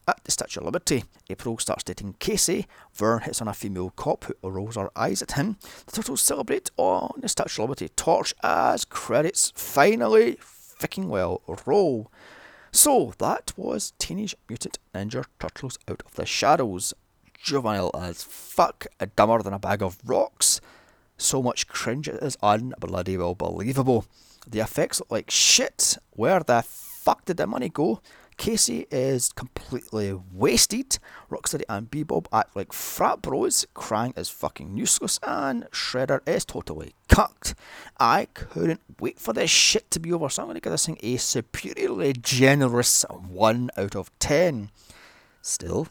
at the Statue of Liberty. April starts dating Casey, Vern hits on a female cop who rolls her eyes at him. The Turtles celebrate on the Statue of Liberty torch as credits finally fucking well roll. So, that was Teenage Mutant Ninja Turtles Out of the Shadows. Juvenile as fuck, dumber than a bag of rocks. So much cringe it is unbloody well believable. The effects look like shit. Where the fuck did the money go? Casey is completely wasted. Rocksteady and Bebop act like frat bros. Krang is fucking useless and Shredder is totally cucked. I couldn't wait for this shit to be over, so I'm going to give this thing a superiorly generous 1 out of 10. Still,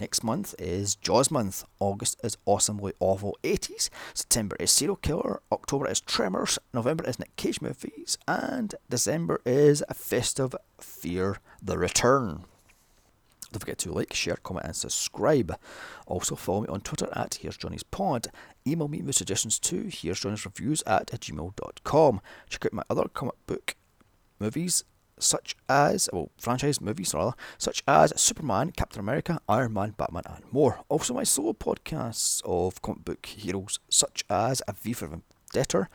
next month is Jaws month. August is awesomely awful 80s. September is Serial Killer. October is Tremors. November is Nick Cage movies. And December is a Festive Fear the Return. Don't forget to like, share, comment and subscribe. Also follow me on Twitter at Here's Johnny's Pod. Email me with suggestions to Here's Johnny's Reviews at gmail.com. Check out my other comic book movies, such as, well, franchise movies rather, such as Superman, Captain America, Iron Man, Batman and more. Also my solo podcasts of comic book heroes such as A V for Vendetta,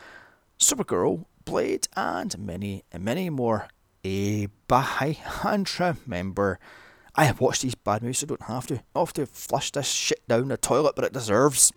Supergirl, Blade and many and many more. Bye, and remember, I have watched these bad movies so I don't have to flush this shit down the toilet, but it deserves.